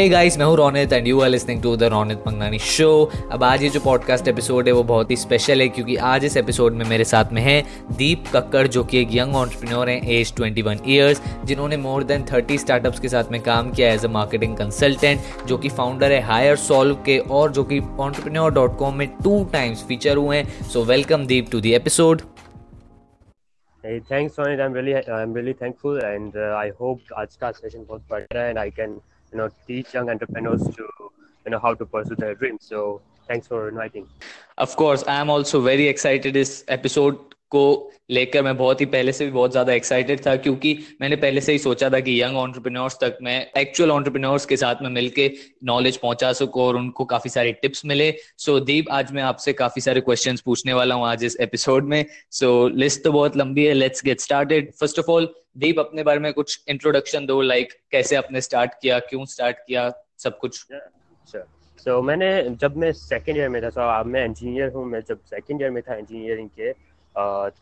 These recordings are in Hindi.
हे गाइस, मैं हूं Ronit and you are listening to the Ronit Pangnani show. अब आज ये जो पॉडकास्ट एपिसोड है वो बहुत ही स्पेशल है, क्योंकि आज इस एपिसोड में मेरे साथ में है दीप कक्कड़, जो कि एक यंग एंटरप्रेन्योर हैं, एज 21 इयर्स, जिन्होंने मोर देन 30 स्टार्टअप्स के साथ में काम किया एज अ मार्केटिंग कंसल्टेंट, जो कि फाउंडर है HireSolve के और जो कि entrepreneur.com में 2 times फीचर हुए हैं। So welcome Deep to the episode. Hey, thanks Ronit. I'm really thankful, and I hope आज का session बहुत बढ़िया है, and I can teach young entrepreneurs to how to pursue their dreams. So thanks for inviting. Of course, I am also very excited इस episode को लेकर। मैं बहुत ही पहले से भी बहुत ज्यादा एक्साइटेड था, क्योंकि मैंने पहले से ही सोचा था कि यंग एंटरप्रेन्योर्स तक मैं एक्चुअल एंटरप्रेन्योर्स के साथ में मिलके नॉलेज पहुंचा सकूं और उनको काफी सारे टिप्स मिले। सो दीप, आज मैं आपसे काफी सारे क्वेश्चंस पूछने वाला हूं आज इस एपिसोड में। सो लिस्ट तो बहुत लंबी है, let's get started. First of all Deep, अपने बारे में कुछ इंट्रोडक्शन दो, लाइक कैसे आपने स्टार्ट किया, क्यों स्टार्ट किया, सब कुछ। सो मैंने जब मैं सेकेंड ईयर में था, अब मैं इंजीनियर हूँ, मैं जब सेकेंड ईयर में था इंजीनियरिंग के,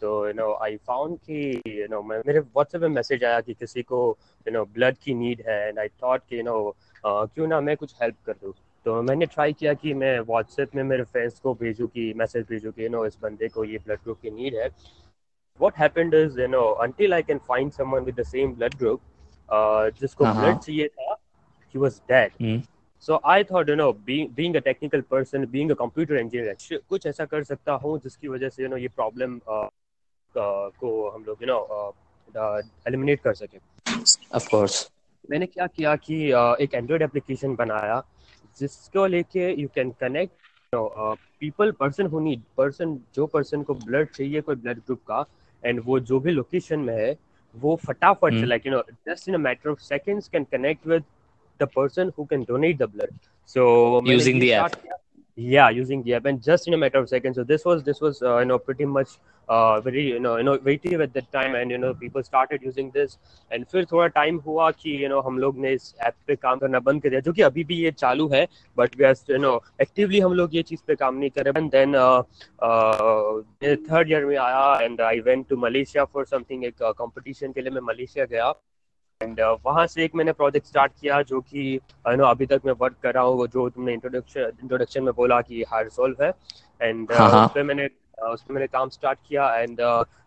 तो आई फाउंड कि मेरे व्हाट्सएप में मैसेज आया कि किसी को ब्लड की नीड है, एंड आई थॉट कि क्यों ना मैं कुछ हेल्प कर दूँ। तो मैंने ट्राई किया कि मैं व्हाट्सएप में मेरे फ्रेंड्स को भेजूँ कि मैसेज भेजूँ कि इस बंदे को ये ब्लड ग्रुप की नीड है। What happened is until I can find someone with the same blood group जिसको ब्लड चाहिए था, he was dead. So I thought, being a technical person, being a computer engineer, कुछ ऐसा कर सकता हूँ जिसकी वजह से ये प्रॉब्लम को हम लोग eliminate कर सके। Of course, मैंने क्या किया कि एक Android application बनाया जिसको लेके you can connect people, person who need person, जो person को blood चाहिए कोई blood group का, and वो जो भी location में है वो फटाफट से like just in a matter of seconds can connect with the person who can donate the blood. So using the app. Yeah, using the app, and just in a matter of seconds. So this was pretty much very innovative at that time, and people started using this. And फिर थोड़ा time हुआ कि हम लोग ने इस app पे काम करना बंद कर दिया, जो कि अभी भी ये चालू है, but we are actively हम लोग ये चीज़ पे काम नहीं कर रहे। And then third year में आया, and I went to Malaysia for something, एक competition के लिए मैं मलेशिया गया, एंड वहाँ से एक मैंने प्रोजेक्ट स्टार्ट किया जो कि अभी तक मैं वर्क कर रहा हूँ, जो तुमने इंट्रोडक्शन में बोला कि HireSolve है, एंड उस पे मैंने काम स्टार्ट किया। And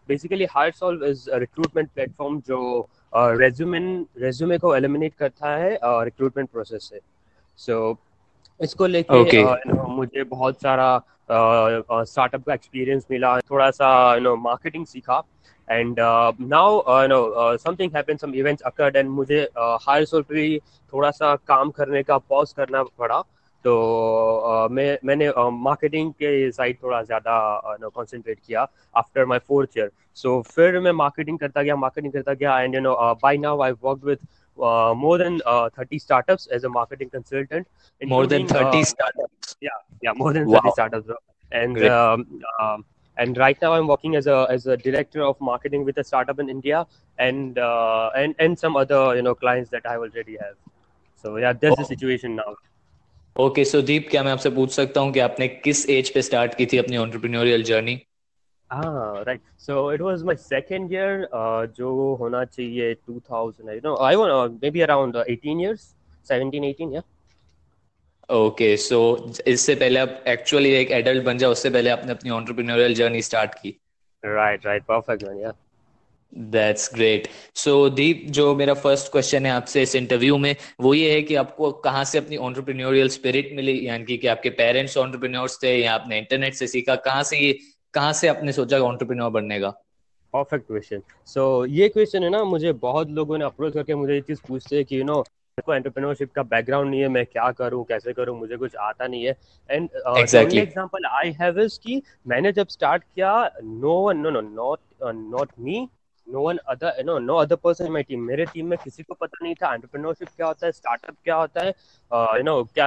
basically HireSolve is recruitment platform जो रेज्यूमे को एलिमिनेट करता है रिक्रूटमेंट प्रोसेस से। सो इसको लेके मुझे बहुत सारा स्टार्टअप का एक्सपीरियंस मिला, थोड़ा सा मार्केटिंग सीखा, and now something happened, some events occurred, and मुझे HireSolve पे भी थोड़ा सा काम करने का पॉज करना पड़ा। तो मैंने मार्केटिंग के साइड थोड़ा ज़्यादा कंसंट्रेट किया आफ्टर माय 4th year। सो फिर मैं मार्केटिंग करता गया, and by now I've worked with more than 30 startups as a marketing consultant. More than 30 startups? Yeah, more than 30 startups. And right now I'm working as a director of marketing with a startup in India, and some other clients that I already have. So yeah, that's the situation now. Okay, so Deep, क्या मैं आपसे पूछ सकता हूँ कि आपने किस एज पे स्टार्ट की थी अपनी entrepreneurial journey? Right. So it was my 2nd year, जो होना चाहिए 2000, I want maybe around 17, 18, yeah. Okay, so इससे पहले आप एक्चुअली एक एडल्ट बन जाओ, उससे पहले आपने अपनी एंटरप्रेन्योरियल जर्नी स्टार्ट की। Right, perfect man, yeah that's great. So Deep, जो मेरा फर्स्ट क्वेश्चन है आपसे इस इंटरव्यू में वो ये है कि आपको कहाँ से अपनी एंटरप्रेन्योरियल स्पिरिट मिली, यानी कि आपके पेरेंट्स एंटरप्रेन्योर्स थे या आपने इंटरनेट से सीखा, कहाँ से आपने सोचा एंटरप्रेन्योर बनने का? Perfect question. सो ये क्वेश्चन है ना, मुझे बहुत लोगों ने अप्रोच करके मुझे ये चीज़ पूछते हैं कि एंटरप्रेन्योरशिप का बैकग्राउंड नहीं है, मैं क्या करूं, कैसे करूं, मुझे कुछ आता नहीं है। And example I have is कि मैंने जब स्टार्ट किया, no other person in my team, मेरे टीम में किसी को पता नहीं था एंटरप्रेन्योरशिप क्या होता है, स्टार्टअप क्या होता है,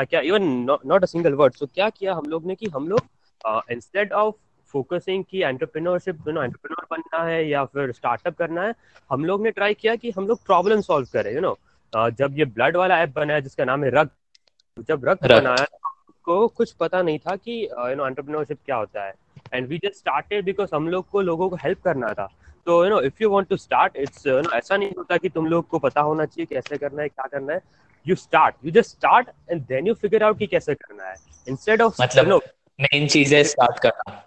क्या even not a single word. So क्या किया हम लोग ने कि हम लोग इंस्टेड ऑफ फोकसिंग की एंटरप्रेन्योरशिप एंटरप्रेन्योर बनना है या फिर स्टार्टअप करना है, हम लोग ने ट्राई किया कि हम लोग प्रॉब्लम सॉल्व करें। जब ये ब्लड वाला ऐप बनाया जिसका नाम है रक्त बनाया, को कुछ पता नहीं था कि एंटरप्रेन्योरशिप क्या होता है, and we just started because हम लोगों को हेल्प करना था। तो if you want to start, it's ऐसा नहीं होता कि तुम लोग को पता होना चाहिए कैसे करना है, क्या करना है। you just start and then you figure out कि कैसे करना है instead of मतलब main चीज़ है start करना.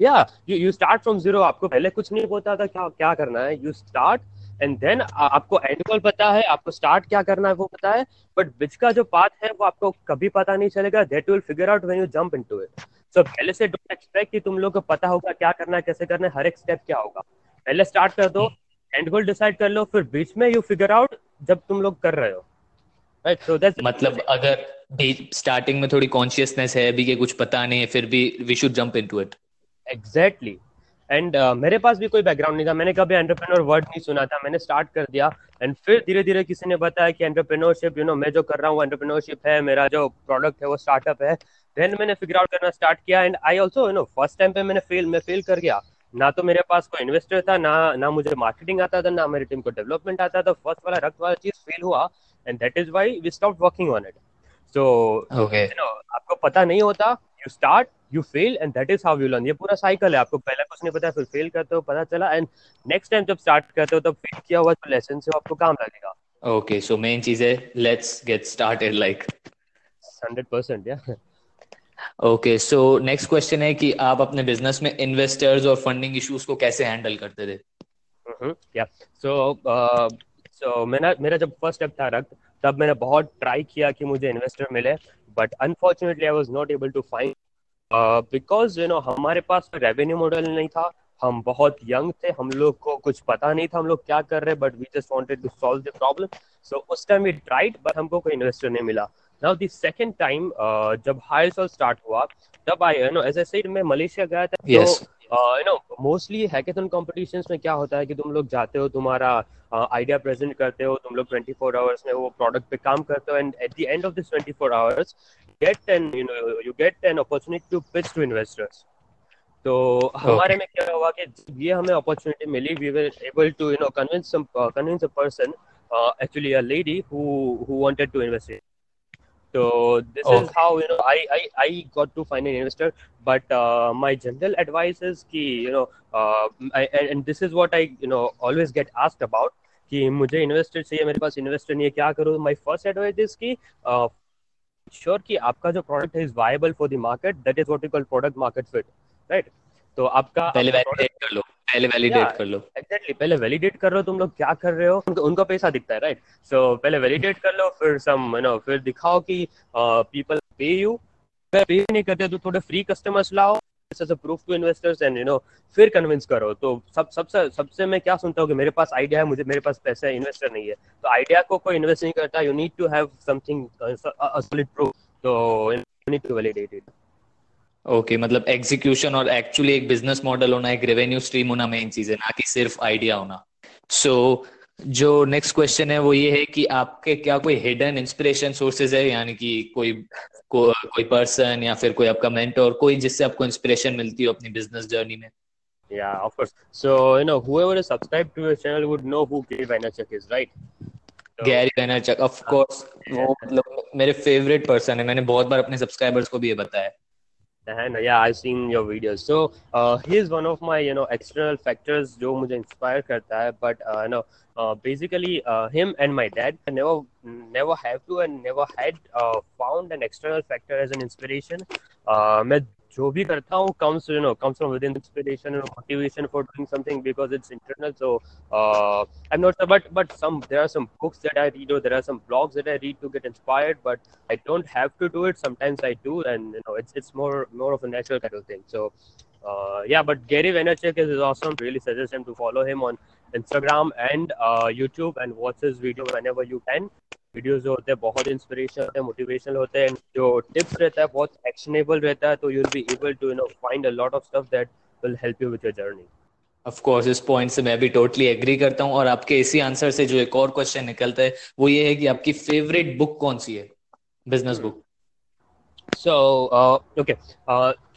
Yeah, you start from zero. आपको पहले कुछ नहीं पता था क्या करना है. You start and then आपको end goal पता है, आपको start क्या करना है वो पता है, but बीच का जो path है वो आपको कभी पता नहीं चलेगा. That will figure out when you jump into it. So पहले से don't expect कि तुम लोग को पता होगा क्या करना है, कैसे करना है, हर एक step क्या होगा. पहले start कर दो, end goal decide कर लो, फिर बीच में you figure out जब तुम लोग कर रहे हो. Right, so that's मतलब अगर भी starting में थोड़ी consciousness है अभी के कुछ पता नहीं है फिर भी we should jump into it. Exactly. And मेरे पास भी कोई बैकग्राउंड नहीं था, मैंने कभी एंटरप्रेन्योर वर्ड नहीं सुना था, मैंने स्टार्ट कर दिया एंड फिर धीरे धीरे किसी ने बताया कि एंटरप्रेन्योरशिप मैं जो कर रहा हूँ एंटरप्रेन्योरशिप है, मेरा जो प्रोडक्ट है वो स्टार्टअप है. देन मैंने फिगर आउट करना स्टार्ट किया and I also first time पे मैं फेल कर गया. ना तो मेरे पास कोई इन्वेस्टर था, ना मुझे मार्केटिंग आता था, ना मेरी टीम को डेवलपमेंट आता था. फर्स्ट वाला रक्त वाला चीज फेल हुआ and that is why we stop working on it. So आपको पता नहीं होता, you start, you fail and that is how you learn. ये पूरा cycle है. आपको पहला कुछ नहीं पता, फिर fail करते हो, पता चला and next time जब start करते हो तब fail किया हुआ तो lesson से आपको काम लगेगा. Okay, so main चीज़ है let's get started like 100%. Yeah. Okay, so next question है कि आप अपने business में investors और funding issues को कैसे handle करते थे? Yeah. So मेरा जब first step था रक्त, तब मैंने बहुत try किया कि मुझे investor मिले, but unfortunately I was not able to find. Because हमारे पास रेवेन्यू मॉडल नहीं था, हम बहुत यंग थे, हम लोग को कुछ पता नहीं था हम लोग क्या कर रहे हैं, but we just wanted to solve the problem. So उस टाइम वी ट्राइड बट हमको कोई इन्वेस्टर नहीं मिला. नाउ द सेकंड टाइम जब HireSolve स्टार्ट हुआ तब आई एज आई सेड मैं मलेशिया गया था. मोस्टली हैकेथन कॉम्पिटिशंस में क्या होता है कि तुम लोग जाते हो, तुम्हारा आइडिया प्रेजेंट करते हो, तुम लोग 24 आवर्स में वो प्रोडक्ट पे काम करते हो and at the end of this 24 hours you get an opportunity to pitch to investors. तो हमारे में क्या हुआ कि ये हमें opportunity milli, we were able to convince a person, actually a lady who wanted to invest in. So this is how I got to find an investor. But my general advice is कि and this is what I always get asked about कि मुझे investor चाहिए, मेरे पास investor नहीं है, क्या करूँ. My first advice is कि श्योर कि आपका जो प्रोडक्ट है is viable for the market. That is what we call product market fit, right. तो आपका पहले वैलिडेट कर लो. एग्जैक्टली, पहले वैलिडेट कर लो तुम लोग क्या कर रहे हो. उनको पैसा दिखता है, राइट. सो पहले वैलिडेट कर लो, फिर फिर दिखाओ कि पीपल पे यू. अगर पे नहीं करते तो थोड़े फ्री कस्टमर्स लाओ as a proof to investors and फिर कन्विंस करो. तो सबसे मैं क्या सुनता हूँ कि मेरे पास आइडिया है, मेरे पास पैसा है, इन्वेस्टर नहीं है. तो आइडिया को कोई इन्वेस्ट नहीं करता. You need to have something a solid proof, तो you need to validate it. Okay, मतलब एग्जीक्यूशन और एक्चुअली एक बिजनेस मॉडल होना, एक रेवेन्यू स्ट्रीम होना मेन चीज है, ना कि सिर्फ आइडिया होना. So, जो नेक्स्ट क्वेश्चन है वो ये है कि आपके क्या कोई हिडन इंस्पिरेशन सोर्सेज है, यानी कि कोई पर्सन या फिर कोई आपका मेंटर, कोई जिससे आपको इंस्पिरेशन मिलती हो अपनी बिजनेस जर्नी में? Yeah of course. So whoever is subscribed to your channel would know who Gary Vaynerchuk is, right? Gary Vaynerchuk, of course. वो मतलब मेरे फेवरेट पर्सन है. मैंने बहुत बार अपने सब्सक्राइबर्स को भी ये बताया. And yeah, I've seen your videos. So he is one of my external factors जो मुझे inspire करता है. But basically him and my dad never have to and never had found an external factor as an inspiration. मैं जो भी करता हूँ comes from within, inspiration and motivation for doing something because it's internal. So I'm not sure, but there are some books that I read or there are some blogs that I read to get inspired. But I don't have to do it. Sometimes I do, and it's more of a natural kind of thing. So yeah, but Gary Vaynerchuk is awesome. Really suggest him to follow him on Instagram and YouTube and watch his video whenever you can. Videos जो होते हैं बहुत इंस्पिरेशनल होते हैं, मोटिवेशनल होते हैं. जो टिप्स रहता है बहुत एक्शनेबल रहता है, तो you will be able to find a lot of stuff that will help you with your journey. Of course, इस पॉइंट से मैं भी टोटली एग्री करता हूं. और आपके इसी आंसर से जो एक और क्वेश्चन निकलता है वो ये है कि आपकी फेवरेट बुक कौन सी है, business book? So okay,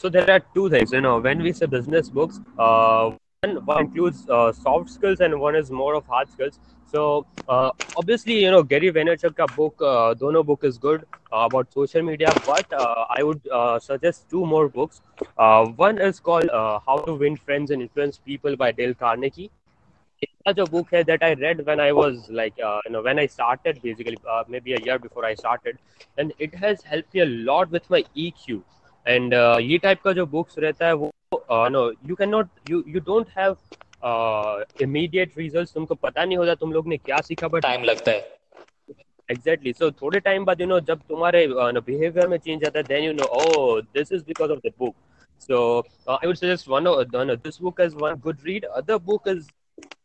so there are two things, when we say business books, one includes soft skills and one is more of hard skills. So obviously Gary Vaynerchuk ka book, dono book is good about social media, but I would suggest two more books. One is called How to Win Friends and Influence People by Dale Carnegie, It's such a book here that I read when I was like, when I started, basically, maybe a year before I started. And it has helped me a lot with my EQ. And ये type का जो books रहता है वो, you cannot, you don't have immediate results. तुमको पता नहीं होता तुम लोग ने क्या सीखा, but time लगता है. Exactly. So थोड़े time बाद, जब तुम्हारे behavior में change आता है, then oh, this is because of the book. So I would suggest this book is one good read. Other book is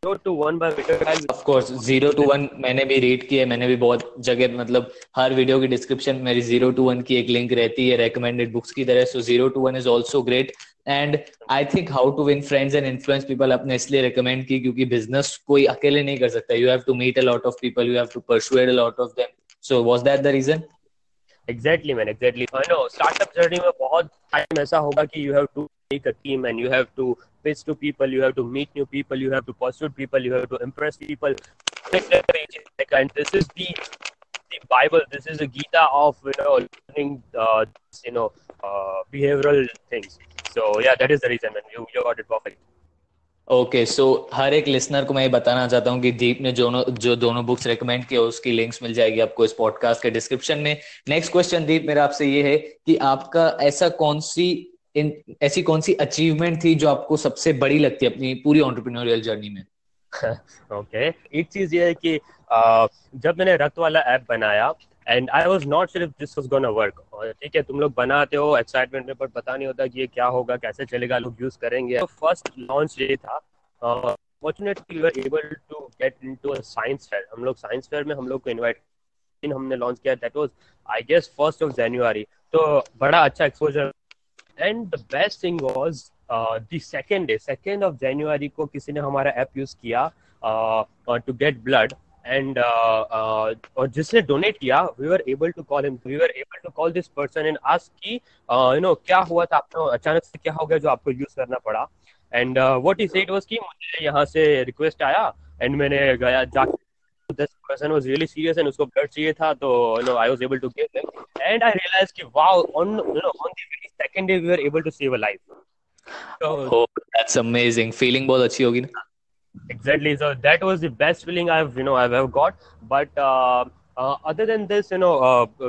0 to 1 by Victor Kyle. Of course, 0 to 1 मैंने भी read की है, मैंने भी बहुत जगह, मतलब हर video की description मेरी 0 to 1 की एक link रहती है recommended books की तरह. So 0 to 1 is also great. And I think How to Win Friends and Influence People आपने इसलिए recommend की क्योंकि business कोई अकेले नहीं कर सकता. You have to meet a lot of people. You have to persuade a lot of them. So was that the reason? Exactly, man. Exactly. I know startup journey में बहुत time ऐसा होगा कि you have to make a team and you have to pitch to people, you have to meet new people, you have to pursue people, you have to impress people. And this is the Bible. This is the Gita of learning, behavioral things. So yeah, that is the reason, man. You got it perfect. Okay so हर एक लिसनर को मैं ये बताना चाहता हूँ कि दीप ने जो दोनों बुक्स रेकमेंड किया उसकी लिंक्स मिल जाएगी आपको इस पॉडकास्ट के डिस्क्रिप्शन में. नेक्स्ट क्वेश्चन दीप मेरा आपसे ये है कि आपका ऐसी कौन सी अचीवमेंट थी जो आपको सबसे बड़ी लगती है अपनी पूरी एंटरप्रेन्योरियल जर्नी में? ओके, एक चीज ये है कि जब मैंने रक्त वाला ऐप बनाया and I was not sure if this was gonna work. ठीक है, तुम लोग बनाते हो एक्साइटमेंट में पर पता नहीं होता कि ये क्या होगा, कैसे चलेगा, लोग यूज करेंगे. फर्स्ट लॉन्च डे था, fortunately we were able to get into a science fair. हम लोग साइंस फेयर में हम लोग को इन्वाइट हमने लॉन्च किया. That was I guess 1st of January. तो बड़ा अच्छा exposure. And the best thing was the second day, 2nd of January को किसी ने हमारा ऐप यूज किया टू गेट ब्लड. And और जिसने डोनेट किया, we were able to call this person and ask कि क्या हुआ था, आपको अचानक से क्या हो गया जो आपको यूज करना पड़ा. And what he said was कि मुझे यहाँ से रिक्वेस्ट आया एंड मैंने गया जाके, this person was really serious and उसको ब्लड चाहिए था, तो I was able to give them and I realized कि wow, on the very second day we were able to save a life. So, oh, that's amazing. Feeling बहुत अच्छी होगी ना. Exactly. So that was the best feeling I've ever got. But other than this,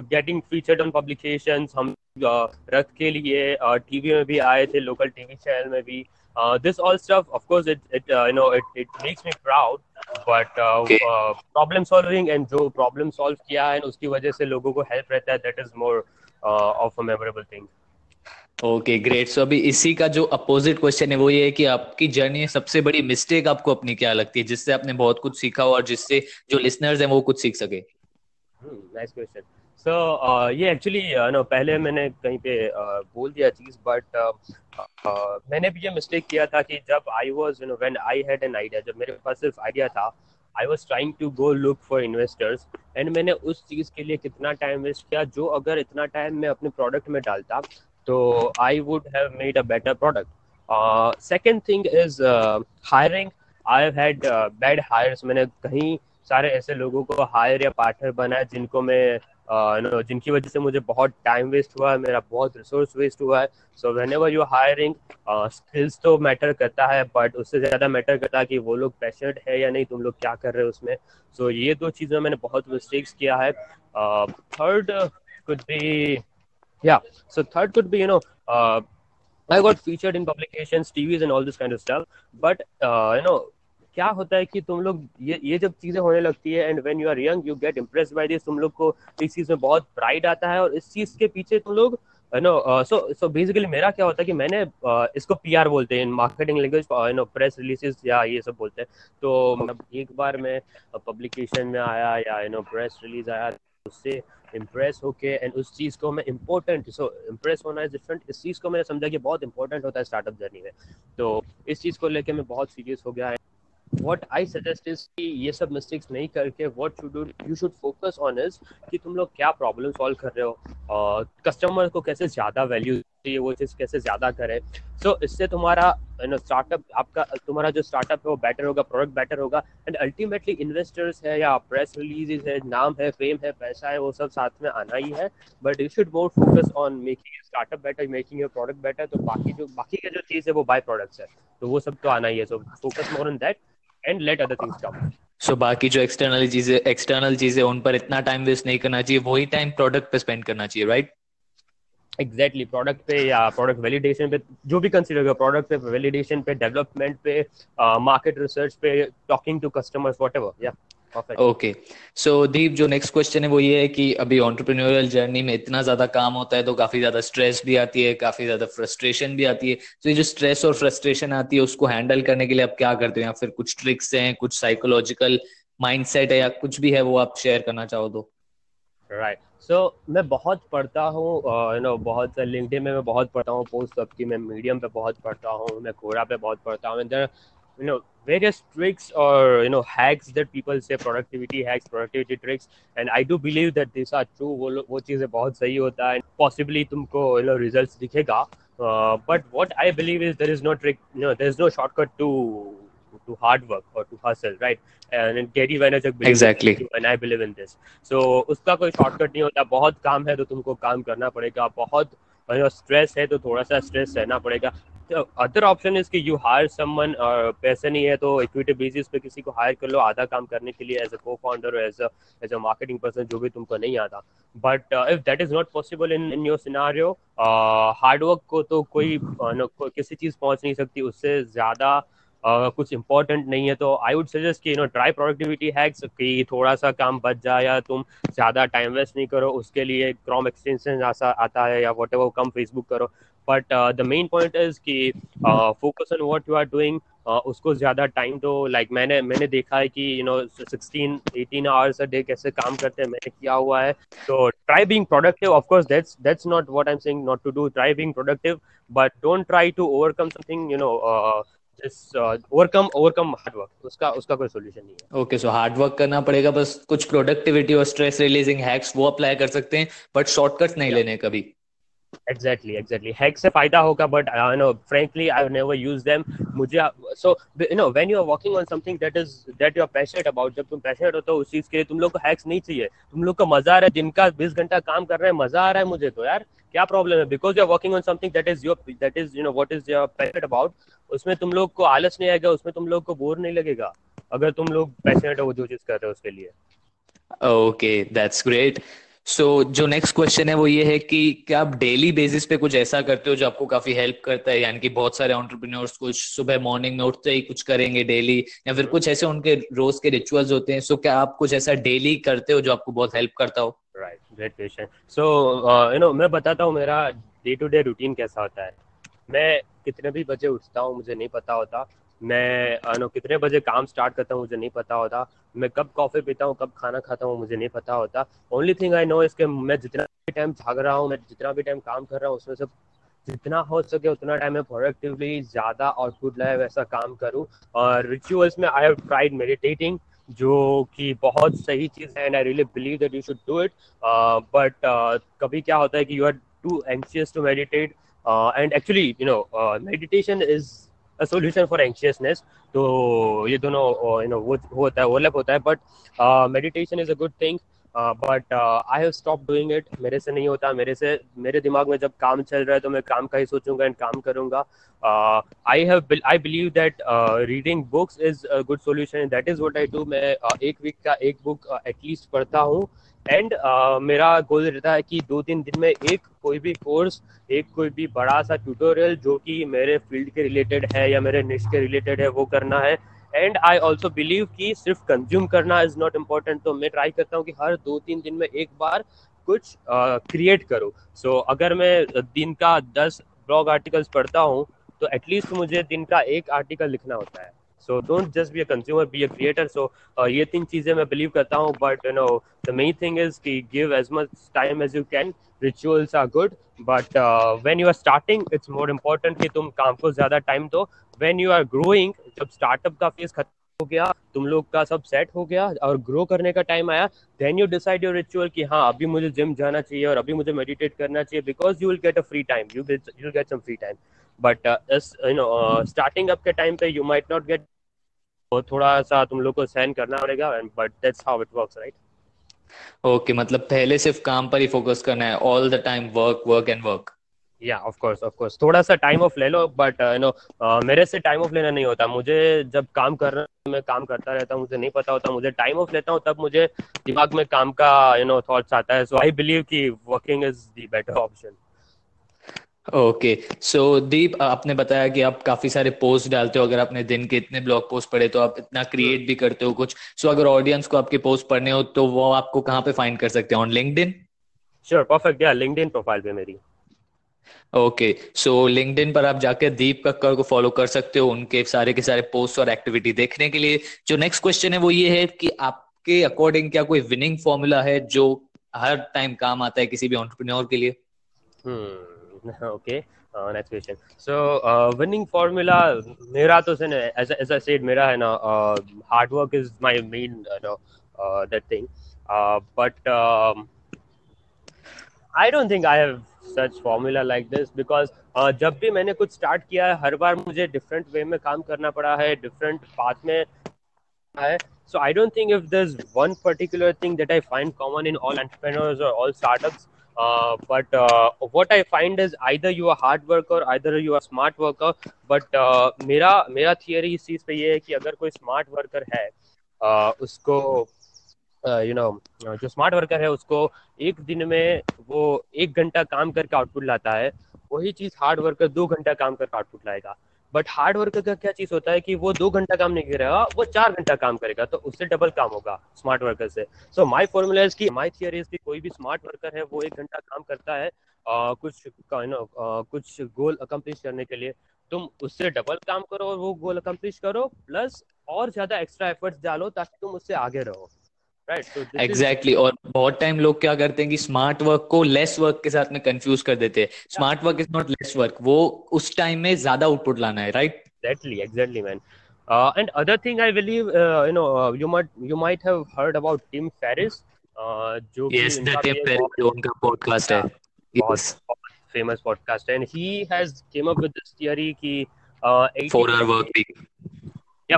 getting featured on publications, हम रथ के लिए टीवी में भी आए थे, local TV channel में भी. This all stuff, of course, it makes me proud. But problem solving and जो problem solve किया है उसकी वजह से लोगों को help रहता है. That is more of a memorable thing. Okay great. So अभी इसी का जो अपोजिट क्वेश्चन है वो ये है कि आपकी जर्नी सबसे बड़ी मिस्टेक आपको अपनी क्या लगती है जिससे आपने बहुत कुछ सीखा हो और जिससे जो लिसनर्स हैं वो कुछ सीख सके? Nice question. सो ये एक्चुअली पहले मैंने कहीं पे बोल दिया चीज, बट मैंने भी ये मिस्टेक किया था कि जब I was when I had an idea, जब मेरे पास सिर्फ आइडिया था, I was trying to go look for investors and मैंने उस चीज के लिए कितना टाइम वेस्ट किया जो अगर इतना टाइम मैं अपने प्रोडक्ट में डालता so I would have made a better product. Second thing is hiring. I have had bad hires. मैंने कहीं सारे ऐसे लोगों को hire या partner बनाया जिनको मैं जिनकी वजह से मुझे बहुत time waste हुआ है, मेरा बहुत resource waste हुआ है. So whenever you hiring, skills तो matter करता है, but उससे ज़्यादा matter करता है कि वो लोग passionate है या नहीं, तुम लोग क्या कर रहे हो उसमें. So ये दो चीज़ों में मैंने बहुत mistakes किया है. Third could be third could be I got featured in publications, TVs and all this kind of stuff, but क्या होता है कि तुम लोग ये जब चीजें होने लगती है and when you are young you get impressed by this, तुम लोग को इस चीज में बहुत pride आता है और इस चीज के पीछे तुम लोग so basically मेरा क्या होता है कि मैंने इसको PR बोलते हैं मार्केटिंग लैंग्वेज, प्रेस रिलीजेस या ये सब बोलते हैं. तो एक बार मैं पब्लिकेशन में आया या प्रेस रिलीज आया, उससे इम्प्रेस होके एंड उस चीज को मैं इम्पोर्टेंट, सो इम्प्रेस होना इज डिफरेंट, इस चीज को मैंने समझा कि बहुत इंपॉर्टेंट होता है स्टार्टअप जर्नी में. तो इस चीज को लेके मैं बहुत सीरियस हो गया है. व्हाट आई सजेस्ट इज कि ये सब मिस्टेक्स नहीं करके what you should focus on is कि तुम लोग क्या प्रॉब्लम सॉल्व कर रहे हो, कस्टमर को कैसे ज्यादा वैल्यू चाहिए, वो चीज कैसे ज्यादा करें. सो इससे तुम्हारा स्टार्टअप, आपका तुम्हारा जो स्टार्टअप है वो बेटर होगा, प्रोडक्ट बेटर होगा एंड अल्टीमेटली इन्वेस्टर्स है या प्रेस रिलीजेस है, नाम है, फेम है, पैसा है, वो सब साथ में आना ही है. But you should more focus on making your startup better, making your product better. तो बाकी का जो चीज है वो बाय प्रोडक्ट्स है, तो वो सब तो आना ही है. So focus more on that and let other things come. So बाकी जो external चीजें उन पर इतना time waste नहीं करना चाहिए, वही time product पे spend करना चाहिए, right? Exactly, product पे या product validation पे, जो भी consider करो, product पे, validation पे, development पे, market research पे, talking to customers, whatever, yeah. Perfect. Okay, so दीप जो next question है वो ये है कि अभी entrepreneurial journey में इतना ज्यादा काम होता है तो काफी ज्यादा stress भी आती है, काफी ज्यादा frustration भी आती है, तो ये जो stress और frustration आती है उसको handle करने के लिए आप क्या करते हो, या फिर कुछ tricks हैं, कुछ psychological mindset है या कुछ भी है वो आप share करना चाहो तो? Right. So, मैं बहुत पढ़ता हूँ, बहुत सारे LinkedIn में मैं बहुत पढ़ता हूँ पोस्ट सबकी, मैं Medium पे बहुत पढ़ता हूँ, मैं Quora पे बहुत पढ़ता हूँ, various tricks or hacks that people say, productivity hacks, productivity tricks, and I do believe that these are true. वो चीज़ें बहुत सही होता है, possibly तुमको results दिखेगा, but what I believe is there is no trick, there is no shortcut to hard work or to hustle, right? And Gary Vaynerchuk believes exactly in this, and I believe in this. So उसका कोई shortcut नहीं होता, बहुत काम है तो तुमको काम करना पड़ेगा, बहुत stress है तो थोड़ा सा stress रहना पड़ेगा. अदर ऑप्शन इज कि यू हायर समवन, और पैसे नहीं है तो इक्विटी बेसिस पे किसी को हायर कर लो आधा काम करने के लिए, एज अ को founder, as a marketing person, जो भी तुमको नहीं आता. But if that is not possible in your scenario, hard work को तो कोई किसी चीज पहुंच नहीं सकती, उससे ज्यादा कुछ इंपॉर्टेंट नहीं है. तो आई वुड सजेस्ट कि ट्राई प्रोडक्टिविटी हैक्स, कि थोड़ा सा काम बच जाए या तुम ज़्यादा टाइम वेस्ट नहीं करो, उसके लिए क्रोम एक्सटेंशन आता है या व्हाटएवर, कम फेसबुक करो. But the main point is कि focus on what you are doing, उसको ज़्यादा टाइम तो मैंने देखा है कि 16-18 आवर्स अ डे कैसे काम करते हैं, मैंने किया हुआ है. तो try being productive, of course that's not what I am saying not to do, try being productive, but don't try to overcome something, overcome hard work. उसका कोई solution नहीं है. Okay, so hard work करना पड़ेगा, बस कुछ productivity और stress releasing hacks वो apply कर सकते हैं, but shortcuts नहीं लेने कभी. Exactly. Hacks से फायदा होगा, but frankly I've never used them. When you are working on something that you are passionate about, जब तुम passionate हो तो उस चीज के लिए तुम लोग को hacks नहीं चाहिए. तुम लोग को मजा आ रहा है, दिन का 20 घंटा काम कर रहे हैं, मजा आ रहा है मुझे तो यार, क्या प्रॉब्लम है? Because you are working on something what is your passionate about, उसमें तुम लोग को आलस नहीं आएगा, उसमें तुम लोग को बोर नहीं लगेगा, अगर तुम लोग पैशनेट हो जो चीज कर रहे हो उसके लिए. Okay, that's great. सो जो नेक्स्ट क्वेश्चन है वो ये है कि क्या आप डेली बेसिस पे कुछ ऐसा करते हो जो आपको काफी हेल्प करता है, यानी कि बहुत सारे एंटरप्रेन्योर्स कुछ सुबह मॉर्निंग में उठते ही कुछ करेंगे डेली, या फिर कुछ ऐसे उनके रोज के रिचुअल्स होते हैं, सो क्या आप कुछ ऐसा डेली करते हो जो आपको बहुत हेल्प करता हो? Right, great question. सो मैं बताता हूँ मेरा डे टू डे रूटीन कैसा होता है. मैं कितने भी बजे उठता हूँ मुझे नहीं पता होता, मैं कितने बजे काम स्टार्ट करता हूँ मुझे नहीं पता होता, मैं कब कॉफ़ी पीता हूँ, कब खाना खाता हूँ मुझे नहीं पता होता. Only thing I know is कि मैं जितना भी टाइम जाग रहा हूँ, मैं जितना भी टाइम काम कर रहा हूँ, उसमें से जितना हो सके उतना टाइम मैं प्रोडक्टिवली ज़्यादा आउटपुट लाए वैसा काम करूँ. और रिचुअल्स में आई हैव ट्राइड मेडिटेटिंग, जो कि बहुत सही चीज़ है, and I really believe that you should do it. But कभी क्या होता है कि you are too anxious to meditate, and actually meditation is a solution for anxiousness. तो ये दोनों वो होता है, ओवरलैप होता है. But meditation is a good thing, but I have stop doing it. मेरे से नहीं होता, मेरे दिमाग में जब काम चल रहा है तो मैं काम का ही सोचूंगा एंड काम करूंगा. I believe that reading books is a good solution, that is what I do. मैं एक वीक का एक बुक एटलीस्ट पढ़ता हूँ, एंड मेरा गोल रहता है कि 2-3 दिन में एक कोई भी कोर्स, एक कोई भी बड़ा सा ट्यूटोरियल जो कि मेरे फील्ड के रिलेटेड है या मेरे निश के रिलेटेड है वो करना है. एंड आई ऑल्सो बिलीव कि सिर्फ कंज्यूम करना इज नॉट इम्पोर्टेंट, तो मैं ट्राई करता हूँ कि हर 2-3 दिन में एक बार कुछ क्रिएट करूँ. सो अगर मैं दिन का 10 ब्लॉग आर्टिकल्स पढ़ता हूँ तो एटलीस्ट मुझे दिन का एक आर्टिकल लिखना होता है. So don't just be a consumer, be a creator. So ये 3 चीज़ें मैं believe करता हूँ. But the main thing is कि give as much time as you can. Rituals are good, but when you are starting, it's more important कि तुम काम को ज़्यादा time दो. When you are growing, जब startup का phase खत्म हो गया, तुम लोग का सब set हो गया और grow करने का time आया, then you decide your ritual कि हाँ अभी मुझे gym जाना चाहिए और अभी मुझे meditate करना चाहिए, because you will get a free time. You will get some free time. But starting up के time पे you might not get, तो थोड़ा सा तुम लोग को सहन करना पड़ेगा. But that's how it works, right? Okay, मतलब पहले सिर्फ काम पर ही फोकस करना है, all the time work work and work. या ऑफ कोर्स थोड़ा सा टाइम ऑफ ले लो, बट यू नो मेरे से टाइम ऑफ लेना नहीं होता। मुझे जब काम करना, मैं काम करता रहता हूँ, मुझे नहीं पता होता, मुझे टाइम ऑफ लेता हूँ, तब मुझे दिमाग में काम का यू नो थॉट्स आता है। सो आई बिलीव कि working is the better option. Okay, so Deep, आपने बताया कि आप काफी सारे पोस्ट डालते हो, अगर आपने दिन के इतने ब्लॉग पोस्ट पढ़े तो आप इतना क्रिएट भी करते हो कुछ। सो अगर ऑडियंस को आपके पोस्ट पढ़ने हो तो वो आपको कहाँ पे फाइंड कर सकते हैं? On LinkedIn? Sure, perfect. या लिंक्डइन प्रोफाइल पे मेरी। ओके, सो लिंक्डइन पर आप जाकर दीप कक्कड़ को फॉलो कर सकते हो, उनके सारे के सारे पोस्ट और एक्टिविटी देखने के लिए। जो नेक्स्ट क्वेश्चन है वो ये है कि आपके अकॉर्डिंग क्या कोई विनिंग फॉर्मूला है जो हर टाइम काम आता है किसी भी एंटरप्रेन्योर के लिए? Okay, next question. So winning formula मेरा तो है ना, एज आई सेड, मेरा है ना hard work is my main that thing, but I don't think I have such formula like this, because जब भी मैंने कुछ स्टार्ट किया है हर बार मुझे डिफरेंट वे में काम करना पड़ा है, डिफरेंट पाथ में है। So I don't think if there is one particular thing that I find common in all entrepreneurs और all startups. But what I find is either you are hard worker, either you are smart worker. But मेरा theory इस चीज़ पे ये है कि अगर कोई smart worker है, उसको जो smart worker है उसको एक दिन में वो 1 घंटा काम करके आउटपुट लाता है, वही चीज़ hard worker 2 घंटा काम करके आउटपुट लाएगा। बट हार्ड वर्कर का क्या चीज होता है कि वो 2 घंटा काम नहीं करेगा, वो 4 घंटा काम करेगा, तो उससे डबल काम होगा स्मार्ट वर्कर से। सो माय फॉर्मूला इज की, माय थियरी इज की कोई भी स्मार्ट वर्कर है वो 1 घंटा काम करता है कुछ गोल अकम्प्लिश करने के लिए, तुम उससे डबल काम करो और वो गोल अकम्प्लिश करो, प्लस और ज्यादा एक्स्ट्रा एफर्ट्स डालो ताकि तुम उससे आगे रहो। Right, exactly. और बहुत टाइम लोग क्या करते हैं कि स्मार्ट वर्क को लेस वर्क के साथ में कंफ्यूज कर देते हैं। Smart work is not less work, वो उस टाइम में ज्यादा आउटपुट लाना है। Right, exactly man. And other thing I believe you might have heard about Tim Ferriss, जो उनका पॉडकास्ट है, बहुत फेमस पॉडकास्ट है, and he has came up with this theory कि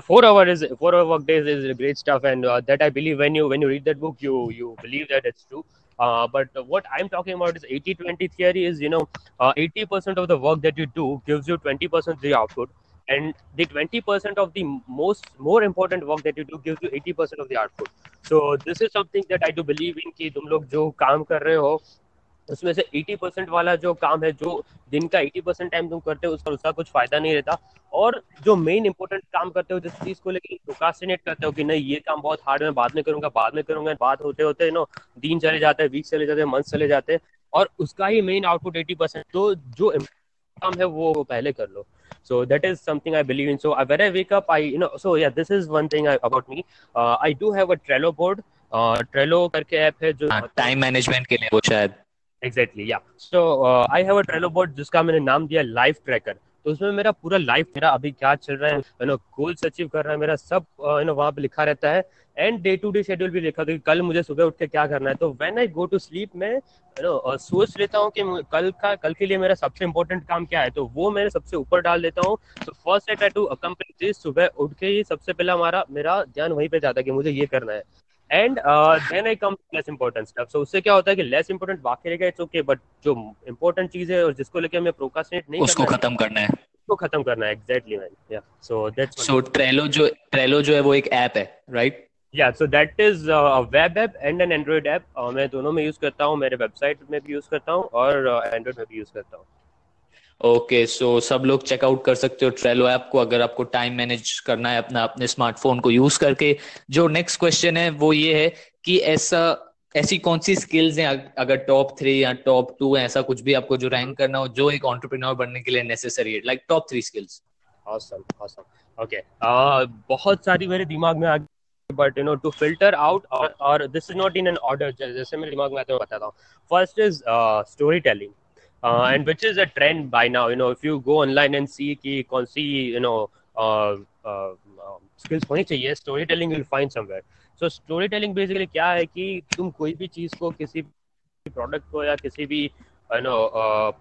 4-hour workdays is great stuff, and that I believe when you read that book you believe that it's true. But what I'm talking about is 80-20 theory is 80% of the work that you do gives you 20% the output, and the 20% of the more important work that you do gives you 80% of the output. So this is something that I do believe in कि तुम लोग जो काम कर रहे हो उसमें से 80% वाला जो काम है, जो दिन का 80% टाइम तुम करते हो, उसका कुछ फायदा नहीं रहता, और जो मेन इंपॉर्टेंट काम करते हो, जिस चीज को लेकर प्रोक्रास्टिनेट करते हो कि नहीं ये काम बहुत हार्ड है, बाद में करूंगा, बात होते होते दिन चले जाते हैं, वीक चले जाते हैं, मंथ चले जाते हैं, और उसका ही मेन आउटपुट 80%, तो जो काम है वो पहले कर लो। So that is something I believe in. So when I wake up, this is one thing about me. I do have a Trello board. Trello करके ऐप है जो टाइम मैनेजमेंट के लिए, वो शायद एग्जैक्टली, या so I have a Trello board जिसका मैंने नाम दिया लाइफ ट्रैकर। तो उसमें मेरा पूरा लाइफ, मेरा अभी क्या चल रहा है, गोल्स अचीव कर रहा है, मेरा सब वहाँ पे लिखा रहता है, and day to day schedule भी लिखा था कि कल मुझे सुबह उठ के क्या करना है। तो when I go to sleep मैं सोच लेता हूँ कि कल के लिए मेरा सबसे इम्पोर्टेंट काम क्या है, तो वो मैंने सबसे ऊपर डाल देता हूँ। So first I try to accomplish this, सुबह उठ के ही सबसे पहला मेरा ध्यान वहीं पे जाता है कि मुझे ये करना है, and then I come to less important stuff. So उससे क्या होता है कि less important बाकी रहेगा, it's okay, but जो important चीज है और जिसको लेके हमें procrastinate नहीं उसको खत्म करना है, exactly man. Yeah, so that's Trello जो है वो एक app है, right? Yeah, so that is a web app and an Android app. मैं दोनों में use करता हूँ, मेरे website में भी use करता हूँ और Android में भी use करता हूँ। ओके, सो सब लोग चेकआउट कर सकते हो ट्रेलो ऐप को अगर आपको टाइम मैनेज करना है अपने स्मार्टफोन को यूज करके। जो नेक्स्ट क्वेश्चन है वो ये है कि ऐसी कौन सी स्किल्स हैं, अगर टॉप 3 या टॉप 2 है, ऐसा कुछ भी आपको जो रैंक करना हो, जो एक एंटरप्रेन्योर बनने के लिए नेसेसरी है, like top 3 skills. Awesome, okay, बहुत सारी मेरे दिमाग में आ गई, बट टू फिल्टर आउट, और this is not in an order, जैसे मेरे दिमाग में आते हैं बताता हूँ। First is story telling, and which is a trend by now. If you go online and see कि कौन सी skills होनी चाहिए, storytelling you'll find somewhere. So storytelling basically क्या है कि तुम कोई भी चीज को, किसी product को या किसी भी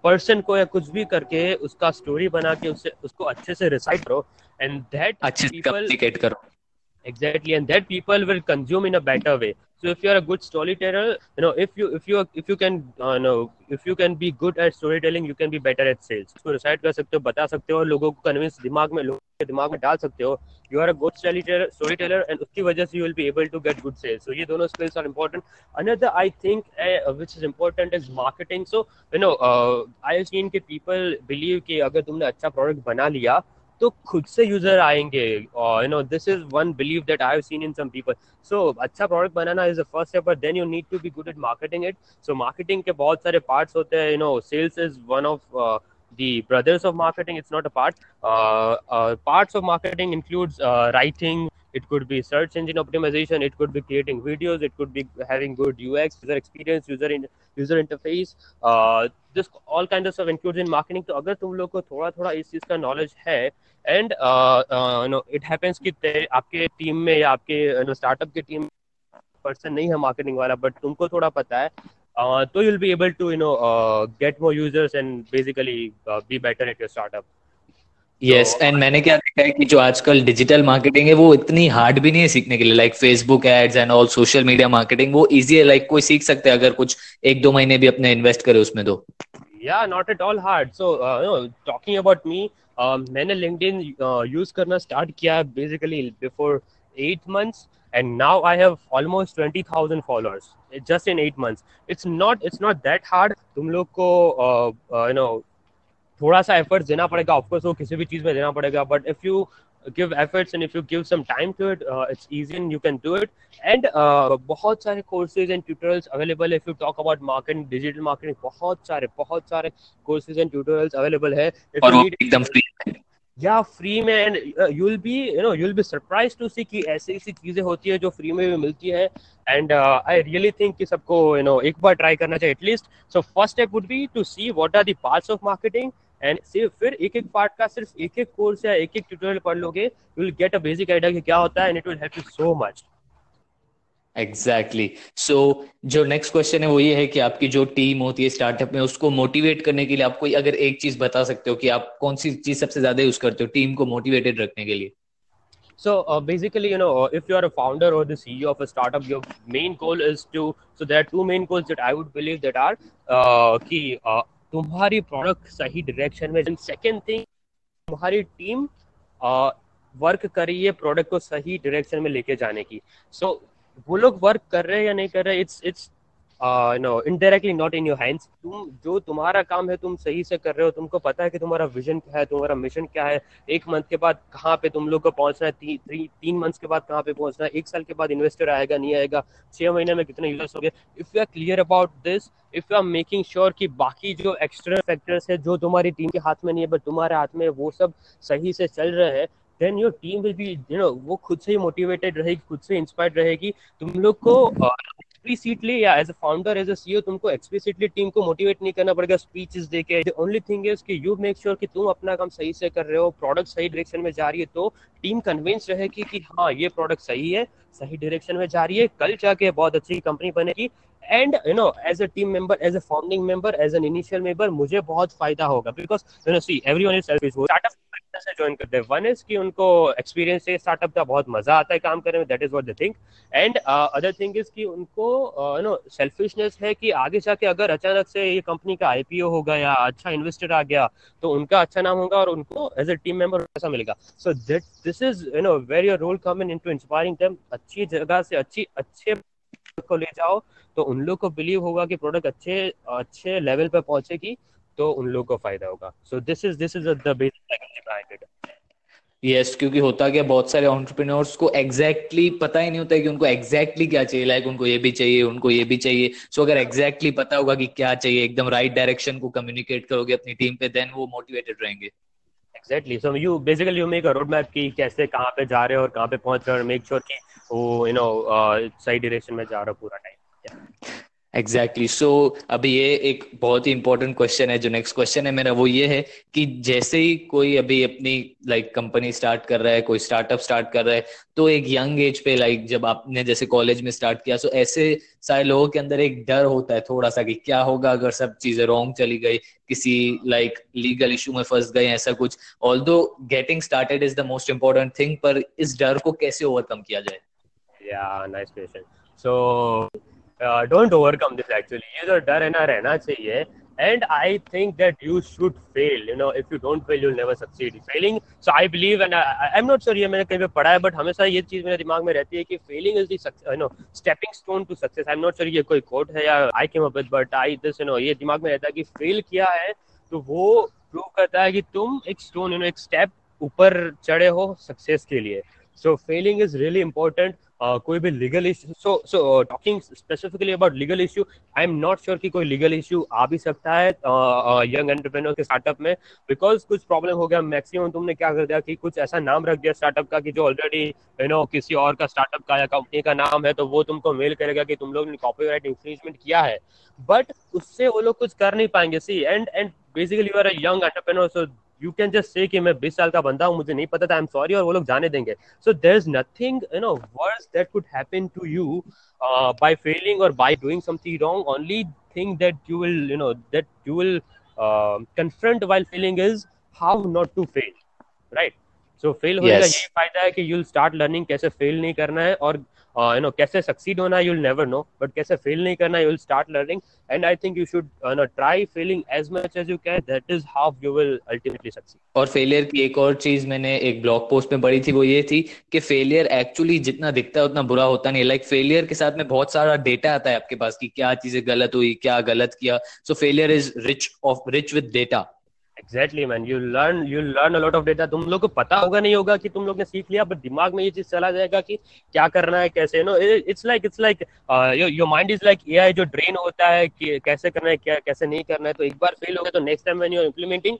person को या कुछ भी करके उसका story बना के उसको अच्छे से recite करो, and that अच्छे से communicate करो, exactly, and that people will consume in a better way. So if you are a good storyteller, if you can be good at storytelling, you can be better at sales. उसको recite कर सकते हो, बता सकते हो, लोगों को convince लोगों के दिमाग में डाल सकते हो. You are a good storyteller and उसकी वजह से you will be able to get good sales. So ये दोनों skills are important. Another I think which is important is marketing. So I have seen कि people believe कि अगर तुमने अच्छा product बना लिया तो खुद से यूजर आएंगे. This is one believe that I have seen in some people. So अच्छा प्रोडक्ट बनाना is the first step, but then you need to be good at marketing it. So marketing के बहुत सारे पार्ट्स होते हैं. Sales is one of the brothers of marketing. It's not a part. Parts of marketing includes writing. It could be search engine optimization. It could be creating videos. It could be having good UX, user experience, user interface. This all kinds of stuff includes in marketing. So, अगर तुम लोग को थोड़ा इस चीज का knowledge है, and it happens कि आपके टीम में या आपके startup के टीम पर्सन नहीं है marketing वाला, but तुमको थोड़ा पता है. So you'll be able to get more users and basically be better at your startup. Yes, so, and मैंने क्या देखा है कि जो आजकल डिजिटल मार्केटिंग है वो इतनी हार्ड भी नहीं है सीखने के लिए. Like Facebook ads and all social media marketing वो इजी है. लाइक कोई सीख सकते है अगर कुछ 1-2 महीने भी अपने इन्वेस्ट करे उसमें तो. Yeah, not at all hard. So talking about me, मैंने LinkedIn use करना start किया basically before 8 months. And now I have almost 20,000 followers just in 8 months. It's not that hard. तुम लोग को थोड़ा सा efforts देना पड़ेगा. Of course वो किसी भी चीज में देना पड़ेगा. But if you give efforts and if you give some time to it, it's easy and you can do it. And बहुत सारे courses and tutorials available. If you talk about marketing, digital marketing, बहुत सारे courses and tutorials available है. और वो एकदम free है. या फ्री में. And you'll be surprised to see कि ऐसी चीजें होती है जो फ्री में भी मिलती है. एंड आई रियली थिंक कि सबको एक बार ट्राई करना चाहिए at least. So first step would be to see what are the parts of marketing and फिर एक पार्ट का सिर्फ एक कोर्स या एक ट्यूटोरियल पढ़ लोगे, you will get a basic idea कि क्या होता है and it will help you so much. Exactly. So जो नेक्स्ट क्वेश्चन है वो ये है कि आपकी जो टीम होती है स्टार्टअप में उसको मोटिवेट करने के लिए आप कोई अगर एक चीज बता सकते हो कि आप कौन सी चीज सबसे ज्यादा यूज करते हो टीम को मोटिवेटेड रखने के लिए. So basically, if you are a founder or the CEO of a startup, your main goal is to. So there are two main goals that I would believe that are कि तुम्हारी प्रोडक्ट सही डायरेक्शन में. सेकेंड थिंग, तुम्हारी टीम वर्क करिए प्रोडक्ट को सही डायरेक्शन में लेके जाने की. So वो लोग वर्क कर रहे हैं या नहीं कर रहे, it's indirectly not in your hands. जो तुम्हारा काम है तुम सही से कर रहे हो, तुमको पता है कि तुम्हारा विजन क्या है, तुम्हारा मिशन क्या है, 1 मंथ के बाद कहाँ पे तुम लोग को पहुंचना है, 3 मंथ्स के बाद कहाँ पे पहुंचना है, 1 साल के बाद इन्वेस्टर आएगा नहीं आएगा, 6 महीने में कितने यूजर्स हो गए. If you are clear about this, if you are making sure कि बाकी जो एक्सटर्नल फैक्टर्स है जो तुम्हारी टीम के हाथ में नहीं है बट तुम्हारे हाथ में, वो सब सही से चल रहे हैं, then your team will be, वो खुद से ही motivated रहेगी, खुद से inspired रहेगी. तुम लोग को explicitly या as a founder, as a CEO, तुमको explicitly team को motivate नहीं करना पड़ेगा speeches देके. The only thing is कि you make sure कि तुम अपना काम सही से कर रहे हो, product सही direction में जा रही है, तो team convinced रहेगी कि हाँ ये product सही है, सही direction में जा रही है, कल जाके बहुत अच्छी company बनेगी. And as a team member, as a founding member, as an initial member, मुझे बहुत फायदा होगा because see everyone is selfish. Startup से ज्वाइन करते हैं, वन इज कि उनको एक्सपीरियंस है स्टार्टअप का, बहुत मजा आता है काम करने में, that is what they think. And other thing is कि उनको सेल्फिशनेस है कि आगे जाके अगर अचानक से ये कंपनी का आईपीओ होगा या अच्छा इन्वेस्टर आ गया तो उनका अच्छा नाम होगा और उनको एज अ टीम मेंबर पैसा मिलेगा. So that this is where your role come in to inspiring them. अच्छी जगह से अच्छे को ले जाओ तो उन लोग को बिलीव होगा कि प्रोडक्ट अच्छे लेवल पर पहुंचेगी, तो उन लोगों को फायदा होगा. So this is the basic idea behind it. Yes, क्योंकि होता क्या बहुत सारे एंटरप्रेन्योर्स को एग्जैक्टली पता ही नहीं होता है कि उनको एग्जैक्टली क्या चाहिए. लाइक उनको ये भी चाहिए. सो अगर एग्जैक्टली पता होगा कि क्या चाहिए, एकदम राइट डायरेक्शन को कम्युनिकेट करोगे अपनी टीम पे, देन वो मोटिवेटेड रहेंगे. Exactly. So you basically you make a road map कि कैसे कहाँ पे जा रहे हो और कहाँ पे पहुंच रहे हो, और मेक श्योर कि वो सही डायरेक्शन में जा रहे हो पूरा टाइम. एग्जैक्टली. सो अभी ये एक बहुत ही इंपॉर्टेंट क्वेश्चन है, जो नेक्स्ट क्वेश्चन है मेरा वो ये है कि जैसे ही कोई अभी अपनी लाइक कंपनी स्टार्ट कर रहा है, कोई स्टार्टअप स्टार्ट कर रहा है, तो एक यंग एज पे लाइक जब आपने जैसे कॉलेज में स्टार्ट किया, सो ऐसे सारे लोगों के अंदर एक डर होता है थोड़ा सा कि क्या होगा अगर सब चीजें रॉन्ग चली गई, किसी लाइक लीगल इशू में फंस गए, ऐसा कुछ. Although getting started is the most important thing, पर इस डर को कैसे ओवरकम किया जाए. Yeah nice question. So don't overcome this actually. ये तो डर है ना रहना चाहिए. And I think that you should fail. You know, if you don't fail, you'll never succeed. Failing, so I believe, and I'm not sure ये मैंने कहीं पे पढ़ा है, but हमेशा ये चीज मेरे दिमाग में रहती है कि failing is the success, you know, stepping stone to success. I'm not sure ये कोई quote है या I came up with, but I this, you know, ये दिमाग में रहता है कि fail किया है तो वो prove करता है कि तुम एक stone, you know, एक step ऊपर चढ़े हो success के लिए. So failing is really important. कोई भी legal issue so talking specifically about legal issue I am not sure कि कोई लीगल इश्यू आ भी सकता है यंग एंटरप्रेन्योर के स्टार्टअप में बिकॉज कुछ प्रॉब्लम हो गया मैक्सिमम तुमने क्या कर दिया कि कुछ ऐसा नाम रख दिया स्टार्टअप का कि जो ऑलरेडी यू नो किसी और का स्टार्टअप का या कंपनी का नाम है तो वो तुमको मेल करेगा कि तुम लोग ने कॉपीराइट इंफ्रिंजमेंट किया है बट उससे वो लोग कुछ कर नहीं पाएंगे see and basically you are a young entrepreneur so You can just say कि मैं 20 साल का बंदा हूँ मुझे नहीं पता था I'm sorry और वो लोग जाने देंगे So there's nothing you know worse that could happen to you by failing or by doing something wrong. Only thing that you will you know that you will confront while failing is how not to fail, right? So fail होने का ये फायदा है कि you'll start learning कैसे fail नहीं करना है और you know कैसे succeed होना है you'll never know but कैसे fail नहीं करना है you'll start learning and I think you should you know try failing as much as you can that is how you will ultimately succeed. और failure की एक और चीज मैंने एक blog post में पढ़ी थी वो ये थी कि failure actually जितना दिखता है उतना बुरा होता नहीं like failure के साथ में बहुत सारा data आता है आपके पास कि क्या चीजें गलत हुई क्या गलत किया so failure is rich with data. Exactly man, you learn a lot of data. तुम लोग को पता होगा नहीं होगा कि तुम लोग ने सीख लिया बट दिमाग में ये चीज चला जाएगा कि क्या करना है कैसे no it's like your mind is like AI जो ड्रेन होता है कि कैसे करना है क्या कैसे नहीं करना है तो एक बार फेल हो गया तो next time when you are implementing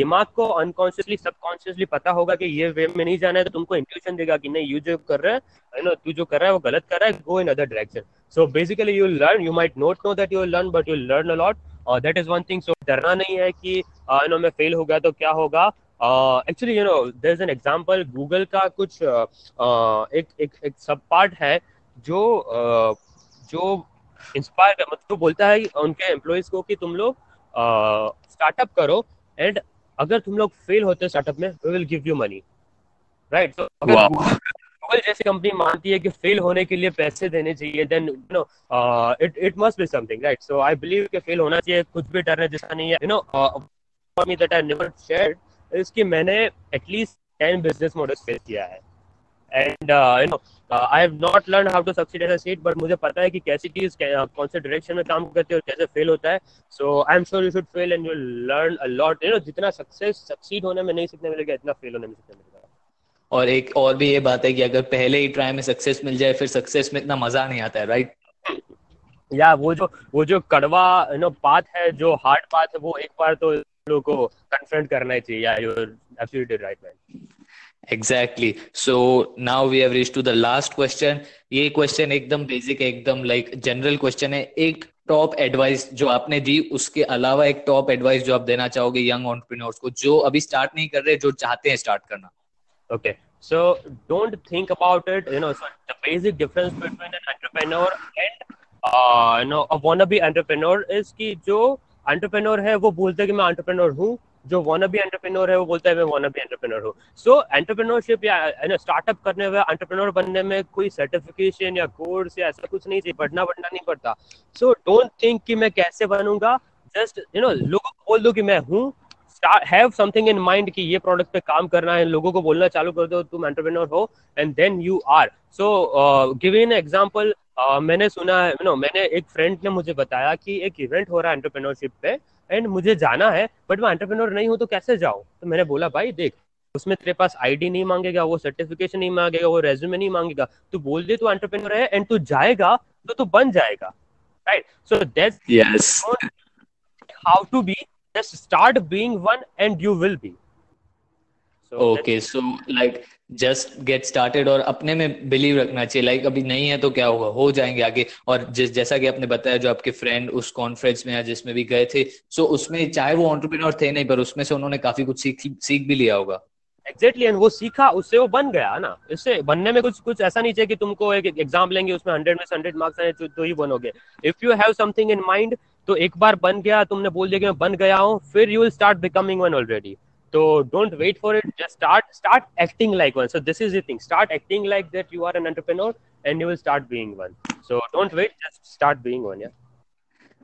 दिमाग को अनकॉन्शियसली सबकॉन्शियसली पता होगा कि ये वे में नहीं जाना है तो तुमको इंट्यूशन देगा कि नहीं यू जो कर रहा है you know, तू जो कर रहा है वो गलत कर रहा है go in other direction so basically you learn you might not know that you learn but you learn a lot that is one thing so डरना नहीं है कि you know मैं fail हो गया तो क्या होगा actually you know there is an example Google का कुछ एक सब पार्ट है जो इंस्पायर मतलब तो बोलता है उनके एम्प्लॉइज को कि तुम लोग स्टार्टअप करो एंड अगर तुम लोग फेल होते स्टार्टअप में we will give you money right so wow. Google जैसी कंपनी मानती है कि फेल होने के लिए पैसे देने चाहिए then you know it must be something right so I believe कि फेल होना चाहिए कुछ भी डरने जैसा नहीं है you know for me that I never shared is कि मैंने at least 10 business models face किया है and you know I have not learned how to succeed as a seed but मुझे पता है कि कैसी चीज कौन से डायरेक्शन में काम करती है और कैसे फेल होता है so I am sure you should fail and you learn a lot you know जितना succeed होने में नहीं सीखने मिलेगा इतना फेल होने में सीखने मिलेगा और एक और भी ये बात है कि अगर पहले ही ट्राई में सक्सेस मिल जाए फिर सक्सेस में इतना मजा नहीं आता है राइट या वो जो कड़वा यू नो पाथ है जो हार्ड पाथ है वो एक बार तो लोगों को कन्फ्रंट करना ही चाहिए yeah you are absolutely right man Exactly. So now we have reached to the last question. ये question एकदम basic है एकदम like general question है. एक top advice जो आपने दी उसके अलावा एक top advice जो आप देना चाहोगे young entrepreneurs को जो अभी start नहीं कर रहे जो चाहते हैं start करना Okay, so don't think about it. You know, so the basic difference between an entrepreneur and you know a wannabe entrepreneur is कि जो entrepreneur है वो बोलता है कि मैं entrepreneur हूँ जो wannabe entrepreneur है वो बोलता है मैं wannabe entrepreneur हूँ. So entrepreneurship या you know startup करने में entrepreneur बनने में कोई certification या course या ऐसा कुछ नहीं चाहिए पढ़ना नहीं पड़ता. So don't think कि मैं कैसे बनूंगा. Just you know लोगों को बोल दो कि मैं हूँ. हैव समथिंग इन माइंड कि ये प्रोडक्ट पे काम करना है लोगों को बोलना चालू कर दो तुम एंटरप्रेन्योर हो and then you are so give an example मैंने सुना है यू नो मैंने एक फ्रेंड ने मुझे बताया कि एक इवेंट हो रहा है एंटरप्रेन्योरशिप पे एंड मुझे जाना है बट मैं एंटरप्रेन्योर नहीं हूँ तो कैसे जाऊँ तो मैंने बोला भाई देख उसमें तेरे पास आईडी नहीं मांगेगा वो सर्टिफिकेशन नहीं मांगेगा वो रेज्यूमे नहीं मांगेगा तू बोल दे तू एंटरप्रेन्योर है एंड तू जाएगा तो तू बन जाएगा right so that's yes how to be Just start being one and you will be. So okay, so like just get started और अपने में believe रखना चाहिए like अभी नहीं है तो क्या होगा हो जाएंगे आगे और जैसा कि आपने बताया जो आपके friend उस conference में या जिसमें भी गए थे so उसमें चाहे वो entrepreneur थे नहीं पर उसमें से उन्होंने काफी कुछ सीख भी लिया होगा Exactly, and वो सीखा उससे वो बन गया ना इससे बनने में कुछ ऐसा नहीं चाहिए कि तुमको एक एग्जाम लेंगे उसमें 100 में 100 मार्क्स आए तो ही बनोगे if you have something in mind तो एक बार बन गया तुमने बोल दिया कि मैं बन गया हूँ फिर you will start becoming one already So don't wait for it. Just start acting like one. So this is the thing. Start acting like that you are an entrepreneur and you will start being one. So don't wait. Just start being one. Yeah.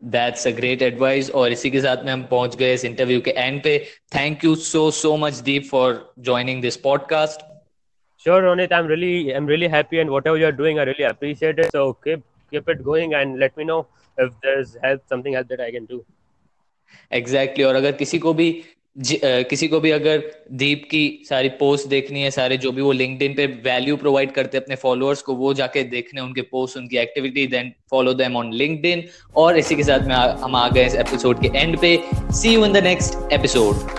That's a great advice. और इसी के साथ में हम पहुंच गए इस इंटरव्यू के एंड पे. Thank you so much, Deep, for joining this podcast. Sure, Ronit. I'm really happy, and whatever you're doing, I really appreciate it. So keep it going, and let me know if there's something that I can do. Exactly. और अगर किसी को भी अगर दीप की सारी पोस्ट देखनी है, सारे जो भी वो लिंक्डइन पे वैल्यू प्रोवाइड करते हैं अपने फॉलोअर्स को, वो जाके देखने उनके पोस्ट, उनकी activity, then follow them on LinkedIn. और इसी के साथ में हम आ गए इस एपिसोड के एंड पे. See you in the next episode.